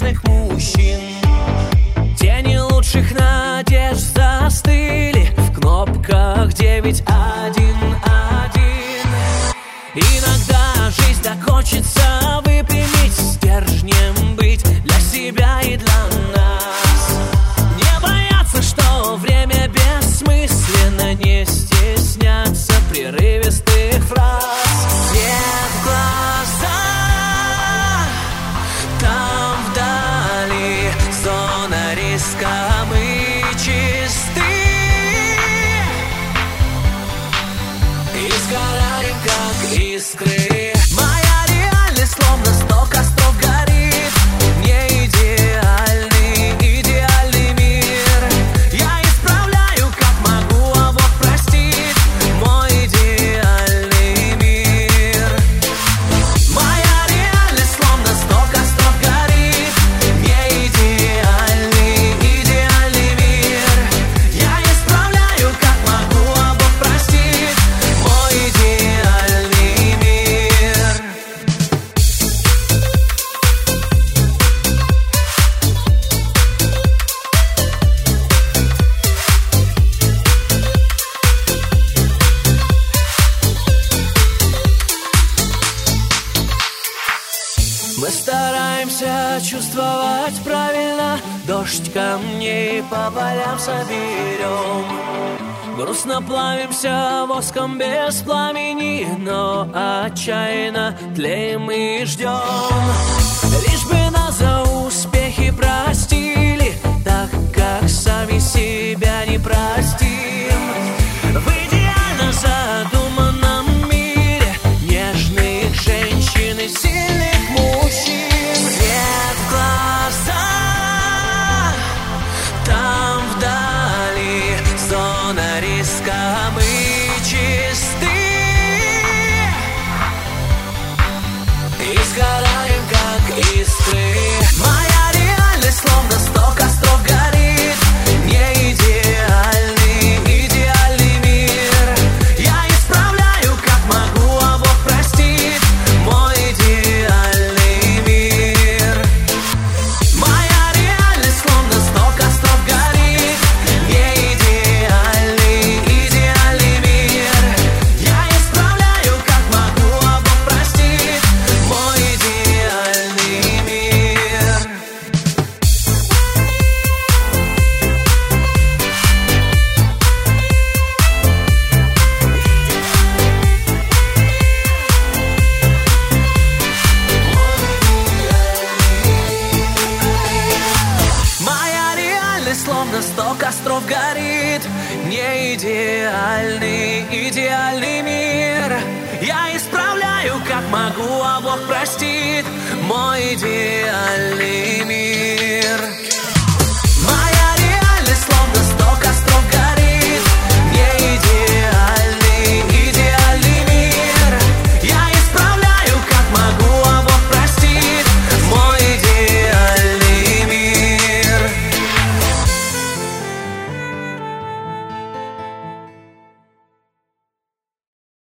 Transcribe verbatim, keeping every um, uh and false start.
нежных мужчин. Тени лучших надежд застыли в кнопках девять один один. Иногда жизнь так хочется выпрямить, стержнем быть для себя и для нас. Не бояться, что время бессмысленно, не стесняться прерывистых фраз. Искры. Моя реальность словно сто костров горит. Мне идеальный, идеальный мир. Я исправляю, как могу, а вот простит мой идеальный мир. Моя реальность словно сто костров горит. Мне идеальный, идеальный мир. Я исправляю, как могу, а вот простит мой идеальный. Мы стараемся чувствовать правильно, дождь камней по полям соберем. Грустно плавимся воском без пламени, но отчаянно тлеем и ждем. Лишь бы нас за успехи простили, так как сами себя не простим. В идеально задуманном мире нежных женщин и сильных. Свет в глазах, там вдали зона риска, мы чисты и сгораем, как искры. Моя реальность словно сто костров горит. Мне идеально. Словно сто костров горит, не идеальный, идеальный мир. Я исправляю, как могу, а Бог простит мой идеальный мир.